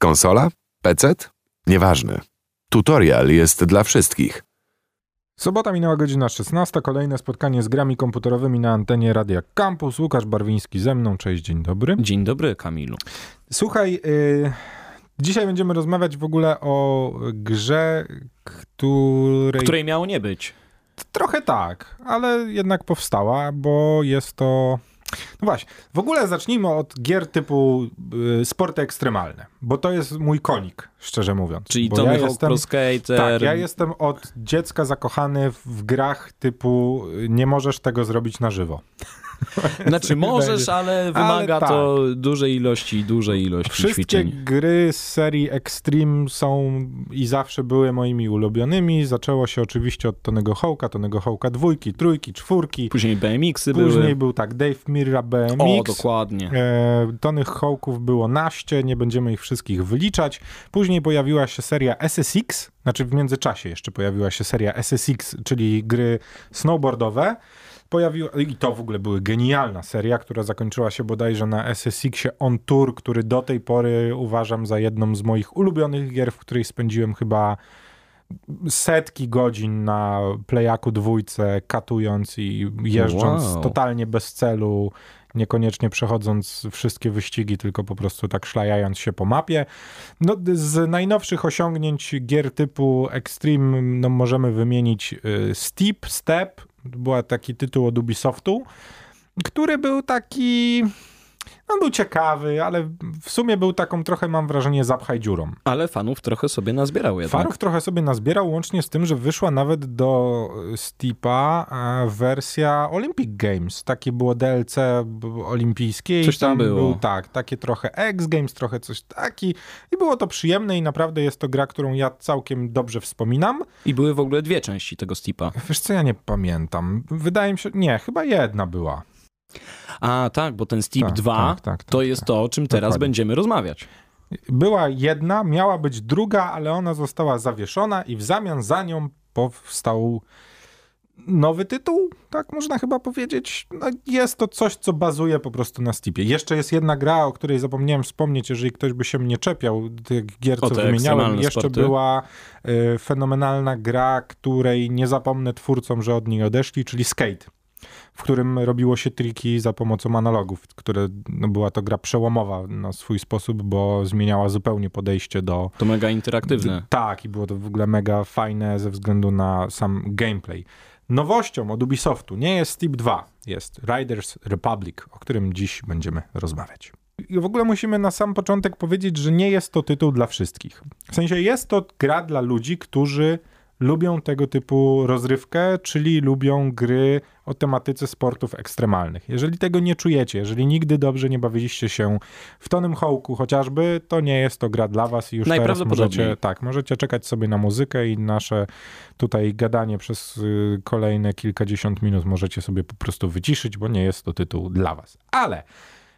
Konsola? PC? Nieważne. Tutorial jest dla wszystkich. Sobota minęła godzina 16, kolejne spotkanie z grami komputerowymi na antenie Radia Campus. Łukasz Barwiński ze mną, cześć, dzień dobry. Dzień dobry, Kamilu. Słuchaj, dzisiaj będziemy rozmawiać w ogóle o grze, której miało nie być. Trochę tak, ale jednak powstała, bo jest to... No właśnie, w ogóle zacznijmy od gier typu sporty ekstremalne, bo to jest mój konik, szczerze mówiąc. Czyli Tony Hawk Pro Skater. Tak, ja jestem od dziecka zakochany w grach typu nie możesz tego zrobić na żywo. Znaczy możesz, ale wymaga to dużej ilości wszystkie ćwiczeń. Wszystkie gry z serii Extreme są i zawsze były moimi ulubionymi. Zaczęło się oczywiście od Tony'ego Hawka 2, 3, 4. Później BMX-y były. Później był tak Dave Mirra BMX. O, dokładnie. Tony Hawków było naście, nie będziemy ich wszystkich wyliczać. Później pojawiła się seria SSX, znaczy w międzyczasie jeszcze pojawiła się seria SSX, czyli gry snowboardowe. I to w ogóle była genialna seria, która zakończyła się bodajże na SSX-ie On Tour, który do tej pory uważam za jedną z moich ulubionych gier, w której spędziłem chyba setki godzin na playaku 2, katując i jeżdżąc totalnie bez celu, niekoniecznie przechodząc wszystkie wyścigi, tylko po prostu tak szlajając się po mapie. No, z najnowszych osiągnięć gier typu Extreme no, możemy wymienić Steep, była taki tytuł od Ubisoftu, który był taki... On był ciekawy, ale w sumie był taką trochę, mam wrażenie, zapchaj dziurą. Ale fanów trochę sobie nazbierał jednak. Fanów trochę sobie nazbierał, łącznie z tym, że wyszła nawet do Steepa wersja Olympic Games. Takie było DLC olimpijskie. Coś tam było. Był, tak, takie trochę X Games, trochę coś taki. I było to przyjemne i naprawdę jest to gra, którą ja całkiem dobrze wspominam. I były w ogóle 2 części tego Steepa. Wiesz co, ja nie pamiętam. Wydaje mi się, nie, chyba jedna była. A tak, bo ten Steep 2 jest to, o czym teraz dokładnie będziemy rozmawiać. Była jedna, miała być druga, ale ona została zawieszona i w zamian za nią powstał nowy tytuł, tak można chyba powiedzieć. No, jest to coś, co bazuje po prostu na Steepie. Jeszcze jest jedna gra, o której zapomniałem wspomnieć, jeżeli ktoś by się mnie czepiał, tych gier, co wymieniałem. Jeszcze była fenomenalna gra, której nie zapomnę twórcom, że od niej odeszli, czyli Skate, w którym robiło się triki za pomocą analogów, które no, była to gra przełomowa na swój sposób, bo zmieniała zupełnie podejście do... To mega interaktywne. Tak, i było to w ogóle mega fajne ze względu na sam gameplay. Nowością od Ubisoftu nie jest Steep 2, jest Riders Republic, o którym dziś będziemy rozmawiać. I w ogóle musimy na sam początek powiedzieć, że nie jest to tytuł dla wszystkich. W sensie jest to gra dla ludzi, którzy lubią tego typu rozrywkę, czyli lubią gry o tematyce sportów ekstremalnych. Jeżeli tego nie czujecie, jeżeli nigdy dobrze nie bawiliście się w Tonym Hawku chociażby, to nie jest to gra dla was i już teraz możecie czekać sobie na muzykę i nasze tutaj gadanie przez kolejne kilkadziesiąt minut możecie sobie po prostu wyciszyć, bo nie jest to tytuł dla was. Ale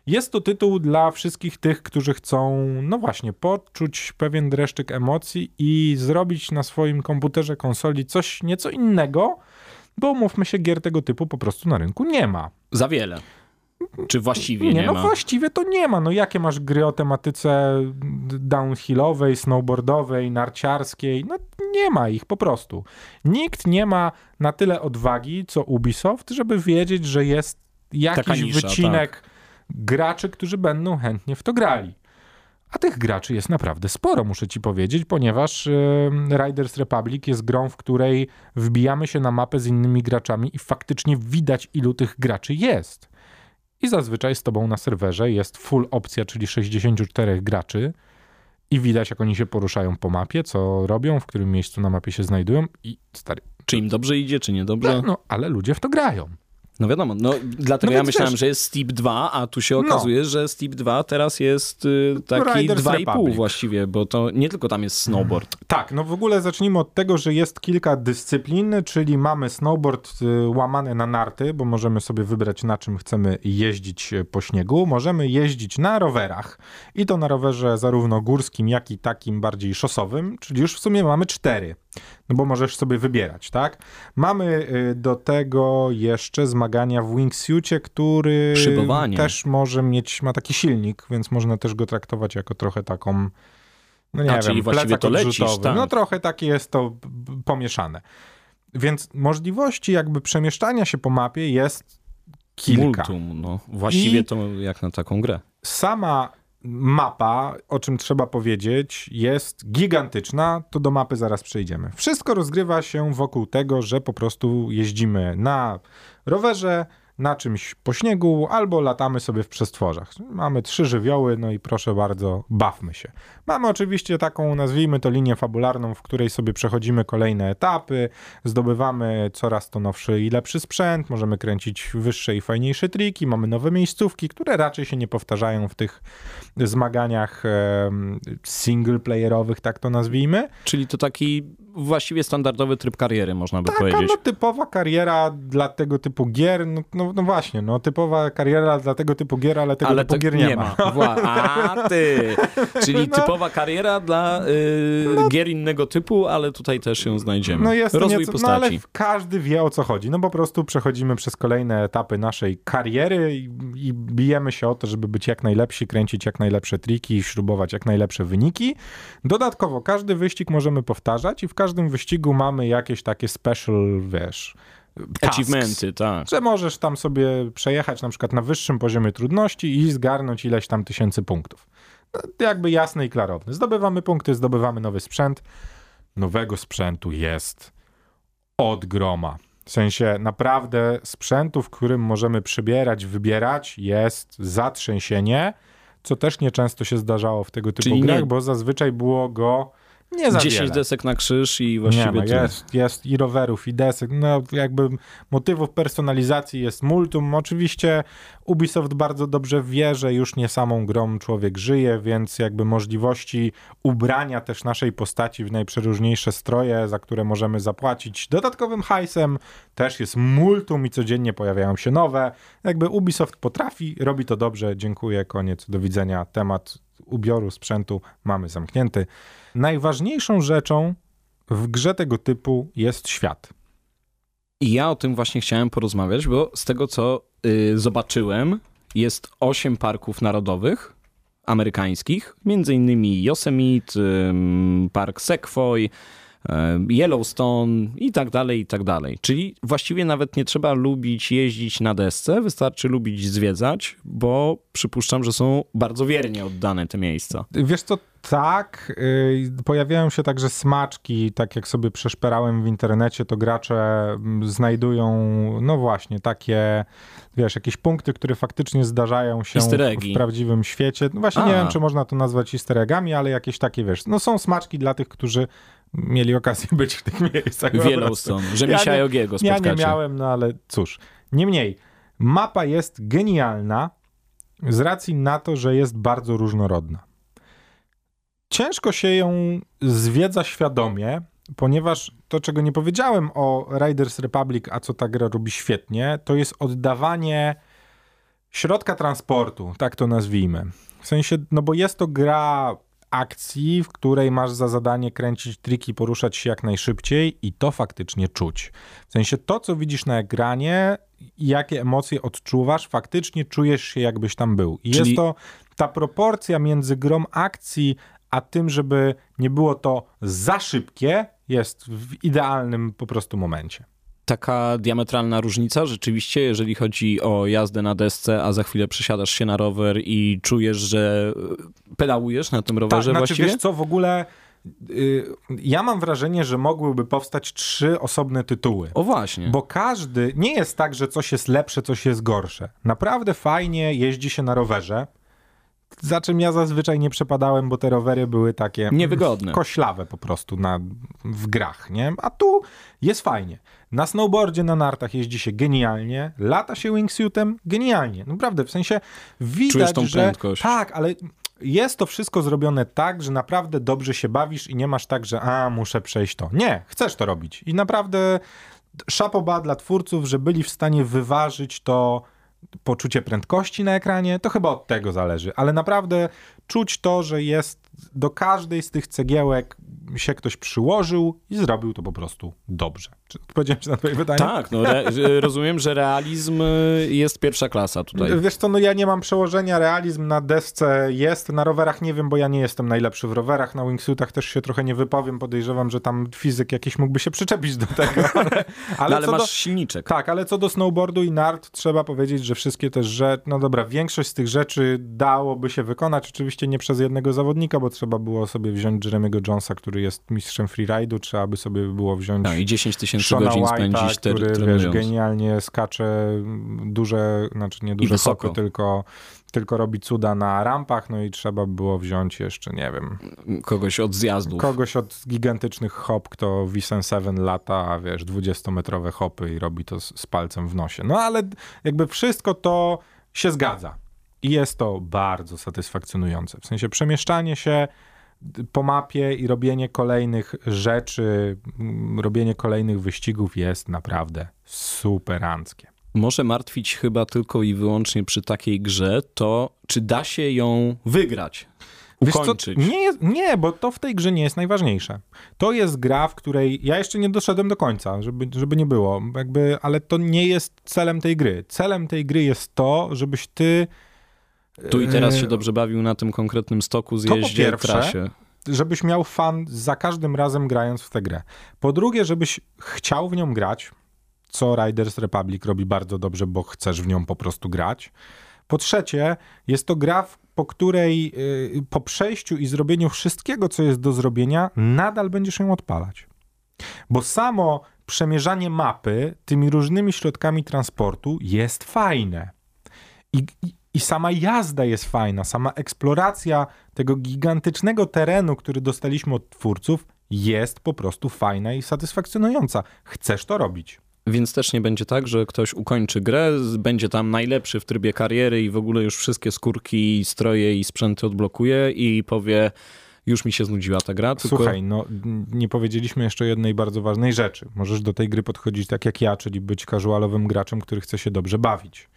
jest to tytuł dla wszystkich tych, którzy chcą, no właśnie, poczuć pewien dreszczyk emocji i zrobić na swoim komputerze, konsoli coś nieco innego, bo mówmy się, gier tego typu po prostu na rynku nie ma. Za wiele. Czy właściwie nie ma? No właściwie to nie ma. No jakie masz gry o tematyce downhillowej, snowboardowej, narciarskiej? No nie ma ich po prostu. Nikt nie ma na tyle odwagi, co Ubisoft, żeby wiedzieć, że jest jakiś nisza, wycinek... Tak. Graczy, którzy będą chętnie w to grali. A tych graczy jest naprawdę sporo, muszę ci powiedzieć, ponieważ Riders Republic jest grą, w której wbijamy się na mapę z innymi graczami i faktycznie widać, ilu tych graczy jest. I zazwyczaj z tobą na serwerze jest full opcja, czyli 64 graczy i widać, jak oni się poruszają po mapie, co robią, w którym miejscu na mapie się znajdują i stary... Czy im dobrze idzie, czy niedobrze? No, ale ludzie w to grają. No wiadomo, dlatego ja myślałem, że jest Steep 2, a tu się okazuje, że Steep 2 teraz jest taki 2,5 właściwie, bo to nie tylko tam jest snowboard. Tak, no w ogóle zacznijmy od tego, że jest kilka dyscyplin, czyli mamy snowboard łamane na narty, bo możemy sobie wybrać, na czym chcemy jeździć po śniegu. Możemy jeździć na rowerach i to na rowerze zarówno górskim, jak i takim bardziej szosowym, czyli już w sumie mamy 4. No bo możesz sobie wybierać, tak? Mamy do tego jeszcze zmagania w wingsuicie, który też ma taki silnik, więc można też go traktować jako trochę taką no nie wiem, plecak odrzutowy. Tak? No trochę takie jest to pomieszane. Więc możliwości jakby przemieszczania się po mapie jest kilka. Multum, no. Właściwie to jak na taką grę. Sama mapa, o czym trzeba powiedzieć, jest gigantyczna, to do mapy zaraz przejdziemy. Wszystko rozgrywa się wokół tego, że po prostu jeździmy na rowerze, na czymś po śniegu, albo latamy sobie w przestworzach. Mamy 3 żywioły, no i proszę bardzo, bawmy się. Mamy oczywiście taką, nazwijmy to, linię fabularną, w której sobie przechodzimy kolejne etapy, zdobywamy coraz to nowszy i lepszy sprzęt, możemy kręcić wyższe i fajniejsze triki, mamy nowe miejscówki, które raczej się nie powtarzają w tych zmaganiach singleplayerowych, tak to nazwijmy. Czyli to taki właściwie standardowy tryb kariery, można by powiedzieć. Taka typowa kariera dla tego typu gier, no właśnie, no typowa kariera dla tego typu gier, ale tego typu gier nie ma. A ty! Czyli typowa kariera dla gier innego typu, ale tutaj też ją znajdziemy. No jest rozwój nieco, postaci. No ale każdy wie o co chodzi. No po prostu przechodzimy przez kolejne etapy naszej kariery i bijemy się o to, żeby być jak najlepsi, kręcić jak najlepsze triki i śrubować jak najlepsze wyniki. Dodatkowo każdy wyścig możemy powtarzać i w każdym wyścigu mamy jakieś takie special, wiesz... achievementy, tak. Że możesz tam sobie przejechać na przykład na wyższym poziomie trudności i zgarnąć ileś tam tysięcy punktów. No, jakby jasne i klarowne. Zdobywamy punkty, zdobywamy nowy sprzęt. Nowego sprzętu jest od groma. W sensie naprawdę sprzętu, w którym możemy przybierać, wybierać, jest zatrzęsienie, co też nieczęsto się zdarzało w tego typu grach, bo zazwyczaj było go... nie za 10 wiele. Desek na krzyż i właściwie jest i rowerów, i desek. No jakby motywów personalizacji jest multum. Oczywiście Ubisoft bardzo dobrze wie, że już nie samą grą człowiek żyje, więc jakby możliwości ubrania też naszej postaci w najprzeróżniejsze stroje, za które możemy zapłacić dodatkowym hajsem, też jest multum i codziennie pojawiają się nowe. Jakby Ubisoft potrafi, robi to dobrze. Dziękuję, koniec, do widzenia. Temat ubioru, sprzętu mamy zamknięty. Najważniejszą rzeczą w grze tego typu jest świat. I ja o tym właśnie chciałem porozmawiać, bo z tego co zobaczyłem, jest 8 parków narodowych amerykańskich, między innymi Yosemite, Park Sequoia, Yellowstone i tak dalej, i tak dalej. Czyli właściwie nawet nie trzeba lubić jeździć na desce, wystarczy lubić zwiedzać, bo przypuszczam, że są bardzo wiernie oddane te miejsca. Wiesz co, tak, pojawiają się także smaczki, tak jak sobie przeszperałem w internecie, to gracze znajdują, no właśnie, takie, wiesz, jakieś punkty, które faktycznie zdarzają się w prawdziwym świecie. No właśnie nie wiem, czy można to nazwać easter eggami, ale jakieś takie, wiesz, no są smaczki dla tych, którzy mieli okazję być w tych miejscach. Yellowstone, że Misia i Ogiego spotkacie. Ja nie miałem, no ale cóż. Niemniej, mapa jest genialna z racji na to, że jest bardzo różnorodna. Ciężko się ją zwiedza świadomie, ponieważ to, czego nie powiedziałem o Riders Republic, a co ta gra robi świetnie, to jest oddawanie środka transportu, tak to nazwijmy. W sensie, no bo jest to gra akcji, w której masz za zadanie kręcić triki, poruszać się jak najszybciej i to faktycznie czuć. W sensie to, co widzisz na ekranie, jakie emocje odczuwasz, faktycznie czujesz się jakbyś tam był. I jest to ta proporcja między grą akcji, a tym, żeby nie było to za szybkie, jest w idealnym po prostu momencie. Taka diametralna różnica rzeczywiście, jeżeli chodzi o jazdę na desce, a za chwilę przesiadasz się na rower i czujesz, że pedałujesz na tym rowerze właściwie? Wiesz co, w ogóle ja mam wrażenie, że mogłyby powstać 3 osobne tytuły. O właśnie. Bo każdy, nie jest tak, że coś jest lepsze, coś jest gorsze. Naprawdę fajnie jeździ się na rowerze, za czym ja zazwyczaj nie przepadałem, bo te rowery były takie... niewygodne. Koślawe po prostu w grach, nie? A tu jest fajnie. Na snowboardzie, na nartach jeździ się genialnie, lata się wingsuitem genialnie. Naprawdę, w sensie widać, czujesz tą prędkość. Tak, ale jest to wszystko zrobione tak, że naprawdę dobrze się bawisz i nie masz tak, że muszę przejść to. Nie, chcesz to robić. I naprawdę chapeau bas dla twórców, że byli w stanie wyważyć to poczucie prędkości na ekranie, to chyba od tego zależy, ale naprawdę czuć to, że jest do każdej z tych cegiełek się ktoś przyłożył i zrobił to po prostu dobrze. Czy odpowiedziałem ci na twoje pytanie? Tak, no rozumiem, że realizm jest pierwsza klasa tutaj. Wiesz co, no ja nie mam przełożenia, realizm na desce jest, na rowerach nie wiem, bo ja nie jestem najlepszy w rowerach, na wingsuitach też się trochę nie wypowiem, podejrzewam, że tam fizyk jakiś mógłby się przyczepić do tego. Ale masz silniczek. Tak, ale co do snowboardu i nart, trzeba powiedzieć, że wszystkie te rzeczy, no dobra, większość z tych rzeczy dałoby się wykonać, oczywiście nie przez jednego zawodnika, bo trzeba było sobie wziąć Jeremy'ego Jonesa, który jest mistrzem freeride'u, trzeba by sobie było wziąć... No i 10 tysięcy godzin spędzić, który wiesz, genialnie skacze, duże, znaczy nie duże hopy, tylko robi cuda na rampach, no i trzeba było wziąć jeszcze, nie wiem... Kogoś od zjazdów. Kogoś od gigantycznych hop, kto Visen 7 lata, a wiesz, 20-metrowe hopy i robi to z palcem w nosie. No ale jakby wszystko to się zgadza. I jest to bardzo satysfakcjonujące. W sensie przemieszczanie się po mapie i robienie kolejnych rzeczy, robienie kolejnych wyścigów jest naprawdę superanckie. Może martwić chyba tylko i wyłącznie przy takiej grze to, czy da się ją wygrać, ukończyć. Wiesz co? Nie, bo to w tej grze nie jest najważniejsze. To jest gra, w której ja jeszcze nie doszedłem do końca, żeby nie było, jakby, ale to nie jest celem tej gry. Celem tej gry jest to, żebyś ty... Tu i teraz się dobrze bawił na tym konkretnym stoku, zjeździe, trasie. To po pierwsze, żebyś miał fan za każdym razem grając w tę grę. Po drugie, żebyś chciał w nią grać, co Riders Republic robi bardzo dobrze, bo chcesz w nią po prostu grać. Po trzecie, jest to gra, po której po przejściu i zrobieniu wszystkiego, co jest do zrobienia, nadal będziesz ją odpalać. Bo samo przemierzanie mapy tymi różnymi środkami transportu jest fajne. I sama jazda jest fajna, sama eksploracja tego gigantycznego terenu, który dostaliśmy od twórców, jest po prostu fajna i satysfakcjonująca. Chcesz to robić. Więc też nie będzie tak, że ktoś ukończy grę, będzie tam najlepszy w trybie kariery i w ogóle już wszystkie skórki, stroje i sprzęty odblokuje i powie, już mi się znudziła ta gra. Tylko... Słuchaj, no nie powiedzieliśmy jeszcze jednej bardzo ważnej rzeczy. Możesz do tej gry podchodzić tak jak ja, czyli być casualowym graczem, który chce się dobrze bawić.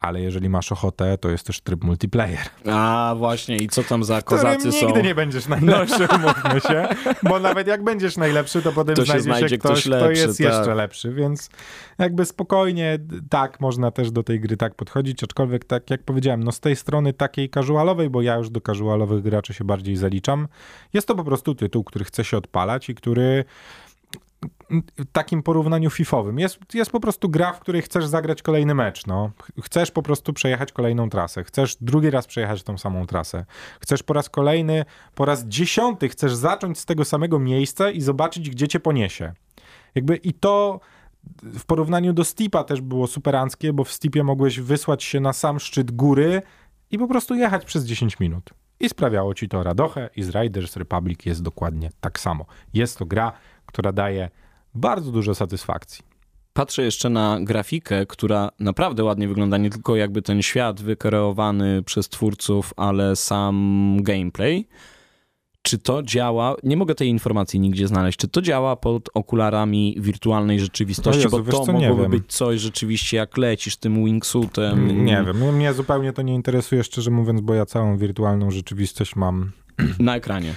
Ale jeżeli masz ochotę, to jest też tryb multiplayer. A właśnie, i co tam za kozacy są? Nigdy nie będziesz najlepszy, umówmy się, bo nawet jak będziesz najlepszy, to potem znajdzie się ktoś lepszy, kto jest jeszcze lepszy, więc jakby spokojnie, tak, można też do tej gry tak podchodzić, aczkolwiek tak jak powiedziałem, no z tej strony takiej casualowej, bo ja już do casualowych graczy się bardziej zaliczam, jest to po prostu tytuł, który chce się odpalać i który... w takim porównaniu fifowym. Jest po prostu gra, w której chcesz zagrać kolejny mecz. No. Chcesz po prostu przejechać kolejną trasę. Chcesz drugi raz przejechać tą samą trasę. Chcesz po raz kolejny, po raz dziesiąty chcesz zacząć z tego samego miejsca i zobaczyć, gdzie cię poniesie. Jakby i to w porównaniu do Steepa też było superanckie, bo w Steepie mogłeś wysłać się na sam szczyt góry i po prostu jechać przez 10 minut. I sprawiało ci to radochę i z Riders Republic jest dokładnie tak samo. Jest to gra, która daje bardzo dużo satysfakcji. Patrzę jeszcze na grafikę, która naprawdę ładnie wygląda, nie tylko jakby ten świat wykreowany przez twórców, ale sam gameplay. Czy to działa, nie mogę tej informacji nigdzie znaleźć, czy to działa pod okularami wirtualnej rzeczywistości, Jezu, bo to co, mogłoby być coś rzeczywiście jak lecisz tym wingsuitem. Nie wiem, mnie zupełnie to nie interesuje, szczerze mówiąc, bo ja całą wirtualną rzeczywistość mam na ekranie.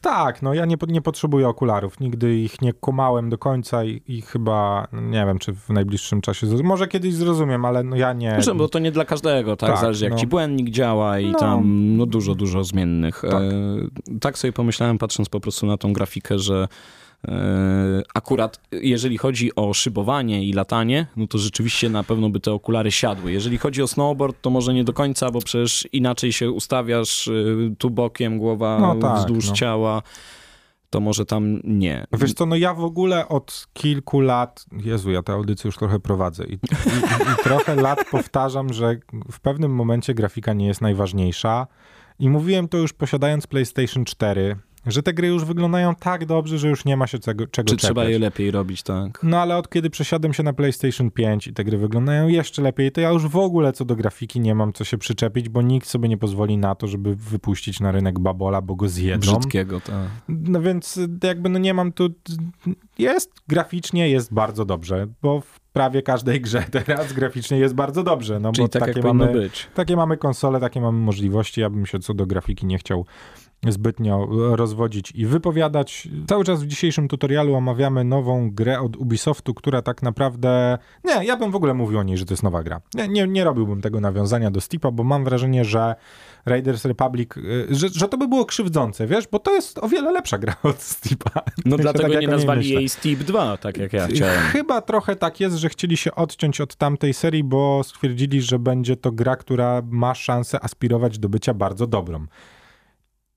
Tak, no ja nie potrzebuję okularów, nigdy ich nie kumałem do końca i chyba, nie wiem, czy w najbliższym czasie, może kiedyś zrozumiem, ale no ja nie... Zresztą, bo to nie dla każdego, tak? Zależy jak ci błędnik działa i tam no dużo zmiennych. Tak. Tak sobie pomyślałem, patrząc po prostu na tą grafikę, że akurat jeżeli chodzi o szybowanie i latanie, no to rzeczywiście na pewno by te okulary siadły. Jeżeli chodzi o snowboard, to może nie do końca, bo przecież inaczej się ustawiasz tu bokiem, głowa wzdłuż ciała, to może tam nie. Wiesz co, no ja w ogóle od kilku lat, Jezu, ja tę audycję już trochę prowadzę i trochę lat powtarzam, że w pewnym momencie grafika nie jest najważniejsza i mówiłem to już posiadając PlayStation 4, że te gry już wyglądają tak dobrze, że już nie ma się czego czepiać. Trzeba je lepiej robić, tak? No ale od kiedy przesiadłem się na PlayStation 5 i te gry wyglądają jeszcze lepiej, to ja już w ogóle co do grafiki nie mam co się przyczepić, bo nikt sobie nie pozwoli na to, żeby wypuścić na rynek babola, bo go zjedzą. Brzydkiego, tak. No więc jakby no nie mam tu... Jest graficznie, jest bardzo dobrze, bo w prawie każdej grze teraz graficznie jest bardzo dobrze. No, czyli bo takie mamy konsole, takie mamy możliwości. Ja bym się co do grafiki nie chciał zbytnio rozwodzić i wypowiadać. Cały czas w dzisiejszym tutorialu omawiamy nową grę od Ubisoftu, która tak naprawdę... Nie, ja bym w ogóle mówił o niej, że to jest nowa gra. Nie robiłbym tego nawiązania do Steepa, bo mam wrażenie, że Riders Republic, że to by było krzywdzące, wiesz, bo to jest o wiele lepsza gra od Steepa. No dlatego tak, nie nazwali jej Steep 2, tak jak ja chciałem. Chyba trochę tak jest, że chcieli się odciąć od tamtej serii, bo stwierdzili, że będzie to gra, która ma szansę aspirować do bycia bardzo dobrą.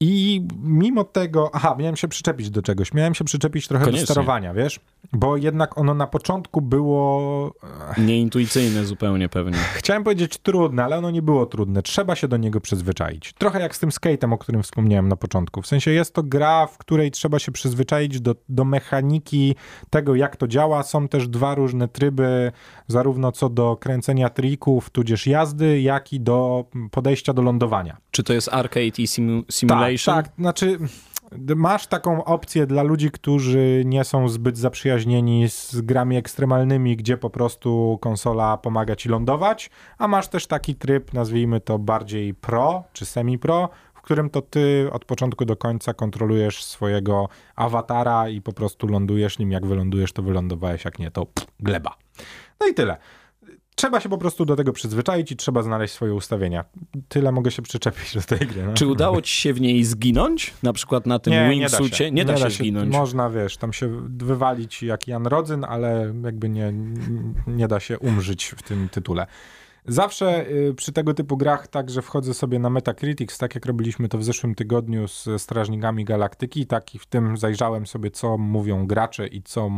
I mimo tego... Aha, miałem się przyczepić do czegoś. Miałem się przyczepić trochę Koniecznie. Do sterowania, wiesz? Bo jednak ono na początku było... Nieintuicyjne zupełnie pewnie. Chciałem powiedzieć trudne, ale ono nie było trudne. Trzeba się do niego przyzwyczaić. Trochę jak z tym skate'em, o którym wspomniałem na początku. W sensie jest to gra, w której trzeba się przyzwyczaić do mechaniki tego, jak to działa. Są też dwa różne tryby, zarówno co do kręcenia trików, tudzież jazdy, jak i do podejścia do lądowania. Czy to jest arcade i simulation? Tak, znaczy masz taką opcję dla ludzi, którzy nie są zbyt zaprzyjaźnieni z grami ekstremalnymi, gdzie po prostu konsola pomaga ci lądować, a masz też taki tryb, nazwijmy to bardziej pro czy semi-pro, w którym to ty od początku do końca kontrolujesz swojego awatara i po prostu lądujesz nim, jak wylądujesz, to wylądowałeś, jak nie, to gleba. No i tyle. Trzeba się po prostu do tego przyzwyczaić i trzeba znaleźć swoje ustawienia. Tyle mogę się przyczepić do tej gry. No. Czy udało ci się w niej zginąć? Na przykład na tym wingsucie? Nie da się zginąć. Można, wiesz, tam się wywalić jak Jan Rodzyn, ale jakby nie da się umrzeć w tym tytule. Zawsze przy tego typu grach także wchodzę sobie na Metacritic, tak jak robiliśmy to w zeszłym tygodniu z Strażnikami Galaktyki, tak i w tym zajrzałem sobie, co mówią gracze i co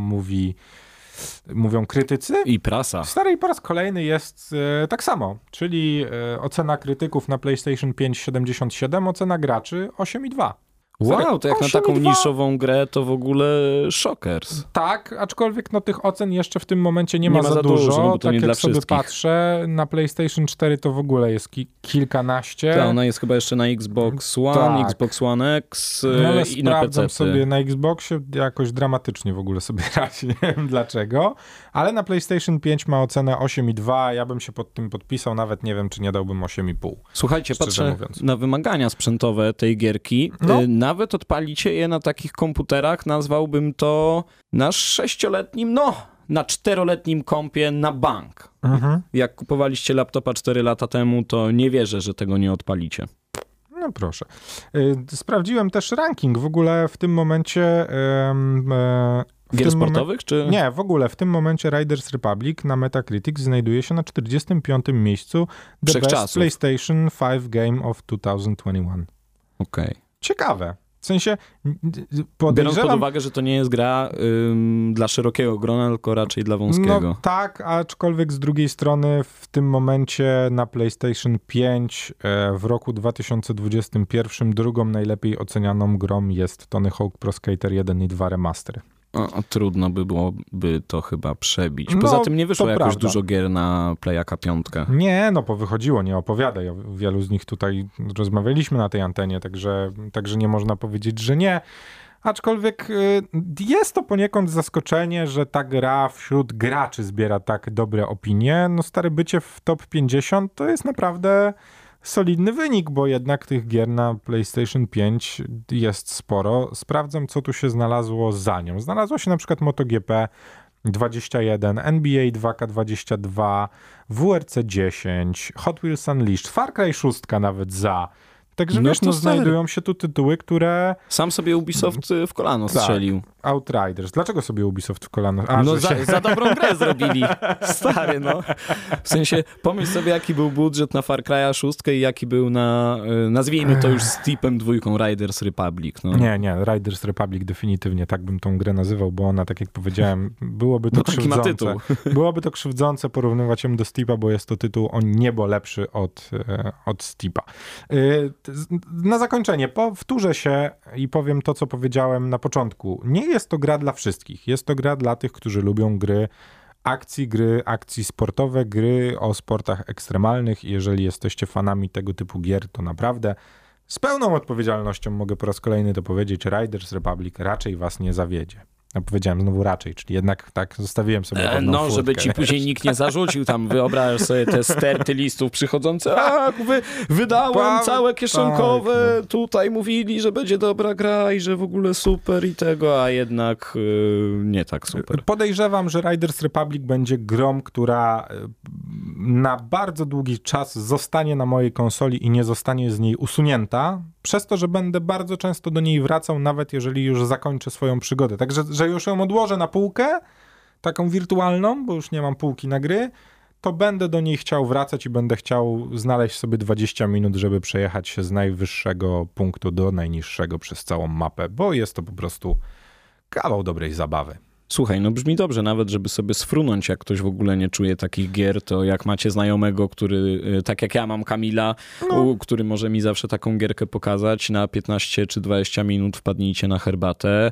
mówią krytycy. I prasa. Starej po raz kolejny jest tak samo, czyli ocena krytyków na PlayStation 5 7,7, ocena graczy 8,2. Wow, to jak na taką niszową grę to w ogóle szokers. Tak, aczkolwiek no tych ocen jeszcze w tym momencie nie ma za dużo, no bo to tak nie jak dla sobie wszystkich. Patrzę, na PlayStation 4 to w ogóle jest kilkanaście. Ta, ona jest chyba jeszcze na Xbox One, tak. Xbox One X no, i na PC. Ale sobie na Xboxie jakoś dramatycznie w ogóle sobie radzi, nie wiem dlaczego, ale na PlayStation 5 ma ocenę 8,2, ja bym się pod tym podpisał, nawet nie wiem, czy nie dałbym 8,5. Słuchajcie, patrzę na wymagania sprzętowe tej gierki, no. Nawet odpalicie je na takich komputerach, nazwałbym to na 6-letnim, na 4-letnim kompie na bank. Mhm. Jak kupowaliście laptopa 4 lata temu, to nie wierzę, że tego nie odpalicie. No proszę. Sprawdziłem też ranking w ogóle w tym momencie... Gier sportowych, czy? Nie, w ogóle w tym momencie Riders Republic na Metacritic znajduje się na 45. miejscu The Best PlayStation 5 Game of 2021. Okej. Okay. Ciekawe. W sensie biorąc pod uwagę, że to nie jest gra dla szerokiego grona, tylko raczej dla wąskiego. No tak, aczkolwiek z drugiej strony w tym momencie na PlayStation 5 w roku 2021 drugą najlepiej ocenianą grą jest Tony Hawk Pro Skater 1 i 2 Remastery. Trudno by byłoby to chyba przebić. Poza tym nie wyszło jakoś dużo gier na Playaka 5. Nie, powychodziło, nie opowiadaj. O wielu z nich tutaj rozmawialiśmy na tej antenie, także nie można powiedzieć, że nie. Aczkolwiek jest to poniekąd zaskoczenie, że ta gra wśród graczy zbiera tak dobre opinie. No stare bycie w top 50 to jest naprawdę... solidny wynik, bo jednak tych gier na PlayStation 5 jest sporo. Sprawdzam, co tu się znalazło za nią. Znalazło się na przykład MotoGP 21, NBA 2K 22, WRC 10, Hot Wheels Unleashed, Far Cry 6 nawet za. Także znajdują się tu tytuły, które... Sam sobie Ubisoft w kolano strzelił. Tak. Outriders. Dlaczego sobie Ubisoft w kolano? Za dobrą grę zrobili. Stary, W sensie, pomyśl sobie, jaki był budżet na Far Cry'a 6 i jaki był na, nazwijmy to już Steepem 2, Riders Republic. Nie, Riders Republic definitywnie tak bym tą grę nazywał, bo ona, tak jak powiedziałem, byłoby to krzywdzące. Taki ma tytuł. Byłoby to krzywdzące porównywać ją do Steepa, bo jest to tytuł o niebo lepszy od Steepa. Na zakończenie powtórzę się i powiem to, co powiedziałem na początku. Nie jest to gra dla wszystkich. Jest to gra dla tych, którzy lubią gry akcji sportowe, gry o sportach ekstremalnych. Jeżeli jesteście fanami tego typu gier, to naprawdę z pełną odpowiedzialnością mogę po raz kolejny to powiedzieć, Riders Republic raczej was nie zawiedzie. No, powiedziałem znowu raczej, czyli jednak tak zostawiłem sobie no, żeby furtkę, ci wiesz. Później nikt nie zarzucił tam, wyobrażasz sobie te sterty listów przychodzące, wydałem całe kieszonkowe, tak, no. Tutaj mówili, że będzie dobra gra i że w ogóle super i tego, a jednak nie tak super. Podejrzewam, że Riders Republic będzie grą, która na bardzo długi czas zostanie na mojej konsoli i nie zostanie z niej usunięta, przez to, że będę bardzo często do niej wracał, nawet jeżeli już zakończę swoją przygodę. Także, że już ją odłożę na półkę, taką wirtualną, bo już nie mam półki na gry, to będę do niej chciał wracać i będę chciał znaleźć sobie 20 minut, żeby przejechać się z najwyższego punktu do najniższego przez całą mapę, bo jest to po prostu kawał dobrej zabawy. Słuchaj, no brzmi dobrze, nawet żeby sobie sfrunąć, jak ktoś w ogóle nie czuje takich gier, to jak macie znajomego, który, tak jak ja mam Kamila, który może mi zawsze taką gierkę pokazać, na 15 czy 20 minut wpadnijcie na herbatę.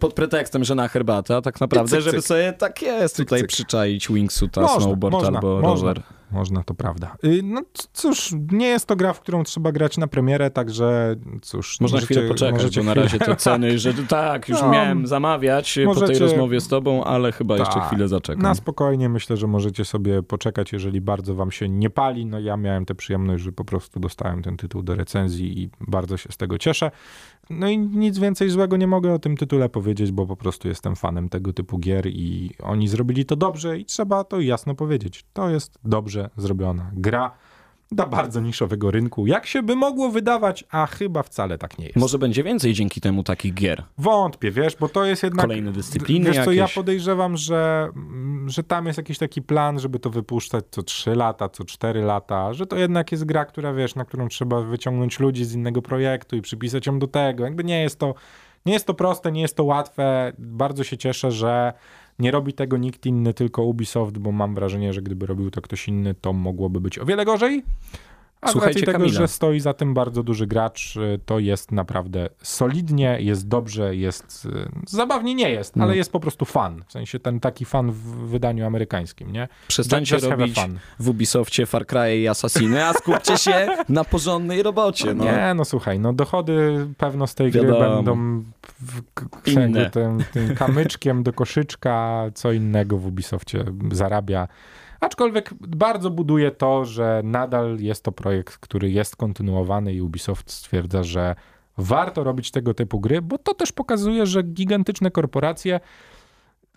Pod pretekstem, że na herbatę, a tak naprawdę, cyk, żeby sobie tak jest cyk, tutaj cyk. Przyczaić wingsuita, można, snowboard albo rower. Można, to prawda. No cóż, nie jest to gra, w którą trzeba grać na premierę, także cóż... Można chwilę poczekać, bo na razie te ceny, że tak, już miałem zamawiać po tej rozmowie z tobą, ale chyba jeszcze chwilę zaczekam. Na spokojnie, myślę, że możecie sobie poczekać, jeżeli bardzo wam się nie pali. No ja miałem tę przyjemność, że po prostu dostałem ten tytuł do recenzji i bardzo się z tego cieszę. No i nic więcej złego nie mogę o tym tytule powiedzieć, bo po prostu jestem fanem tego typu gier i oni zrobili to dobrze i trzeba to jasno powiedzieć. To jest dobrze zrobiona gra dla bardzo niszowego rynku, jak się by mogło wydawać, a chyba wcale tak nie jest. Może będzie więcej dzięki temu takich gier. Wątpię, wiesz, bo to jest jednak... Kolejne dyscypliny wiesz, jakieś. Co, ja podejrzewam, że tam jest jakiś taki plan, żeby to wypuszczać co 3 lata, co 4 lata, że to jednak jest gra, która wiesz, na którą trzeba wyciągnąć ludzi z innego projektu i przypisać ją do tego. Jakby nie jest to proste, nie jest to łatwe. Bardzo się cieszę, że nie robi tego nikt inny, tylko Ubisoft, bo mam wrażenie, że gdyby robił to ktoś inny, to mogłoby być o wiele gorzej. A słuchajcie, z racji tego, Kamila, że stoi za tym bardzo duży gracz, to jest naprawdę solidnie, jest dobrze, jest... Zabawnie nie jest, ale jest po prostu fan. W sensie ten taki fan w wydaniu amerykańskim, nie? Przestańcie robić w Ubisoftie Far Cry i Assassiny, a skupcie się na porządnej robocie. No. Nie, no słuchaj, no dochody pewno z tej gry będą tym kamyczkiem do koszyczka, co innego w Ubisoftie zarabia. Aczkolwiek bardzo buduje to, że nadal jest to projekt, który jest kontynuowany i Ubisoft stwierdza, że warto robić tego typu gry, bo to też pokazuje, że gigantyczne korporacje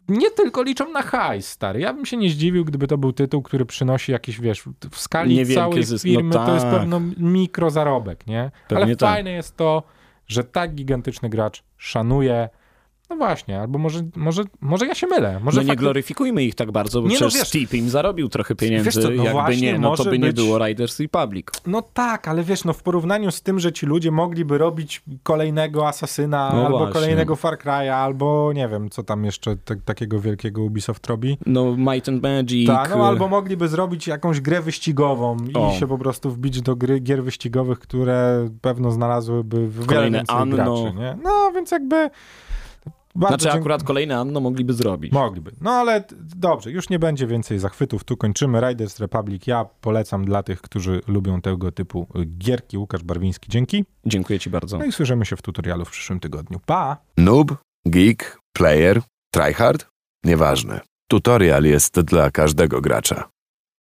nie tylko liczą na hajs, stary. Ja bym się nie zdziwił, gdyby to był tytuł, który przynosi jakiś, wiesz, w skali całej firmy to jest pewno mikrozarobek, nie? Pewnie ale fajne jest to, że tak gigantyczny gracz szanuje. No właśnie, albo może ja się mylę. Może no nie gloryfikujmy ich tak bardzo, bo przecież Steep im zarobił trochę pieniędzy. Wiesz co, no jakby właśnie, to by nie było Riders Republic. No tak, ale wiesz, no w porównaniu z tym, że ci ludzie mogliby robić kolejnego Assassina, no albo właśnie. Kolejnego Far Cry'a, albo nie wiem, co tam jeszcze takiego wielkiego Ubisoft robi. No Might and Magic. Tak, no albo mogliby zrobić jakąś grę wyścigową i się po prostu wbić do gier wyścigowych, które pewno znalazłyby w wiele więcej graczy, nie? No więc jakby... akurat kolejne Anno mogliby zrobić. Mogliby. No ale dobrze, już nie będzie więcej zachwytów. Tu kończymy Riders Republic. Ja polecam dla tych, którzy lubią tego typu gierki. Łukasz Barwiński, dzięki. Dziękuję ci bardzo. No i słyszymy się w tutorialu w przyszłym tygodniu. Pa! Noob, geek, player, tryhard? Nieważne. Tutorial jest dla każdego gracza.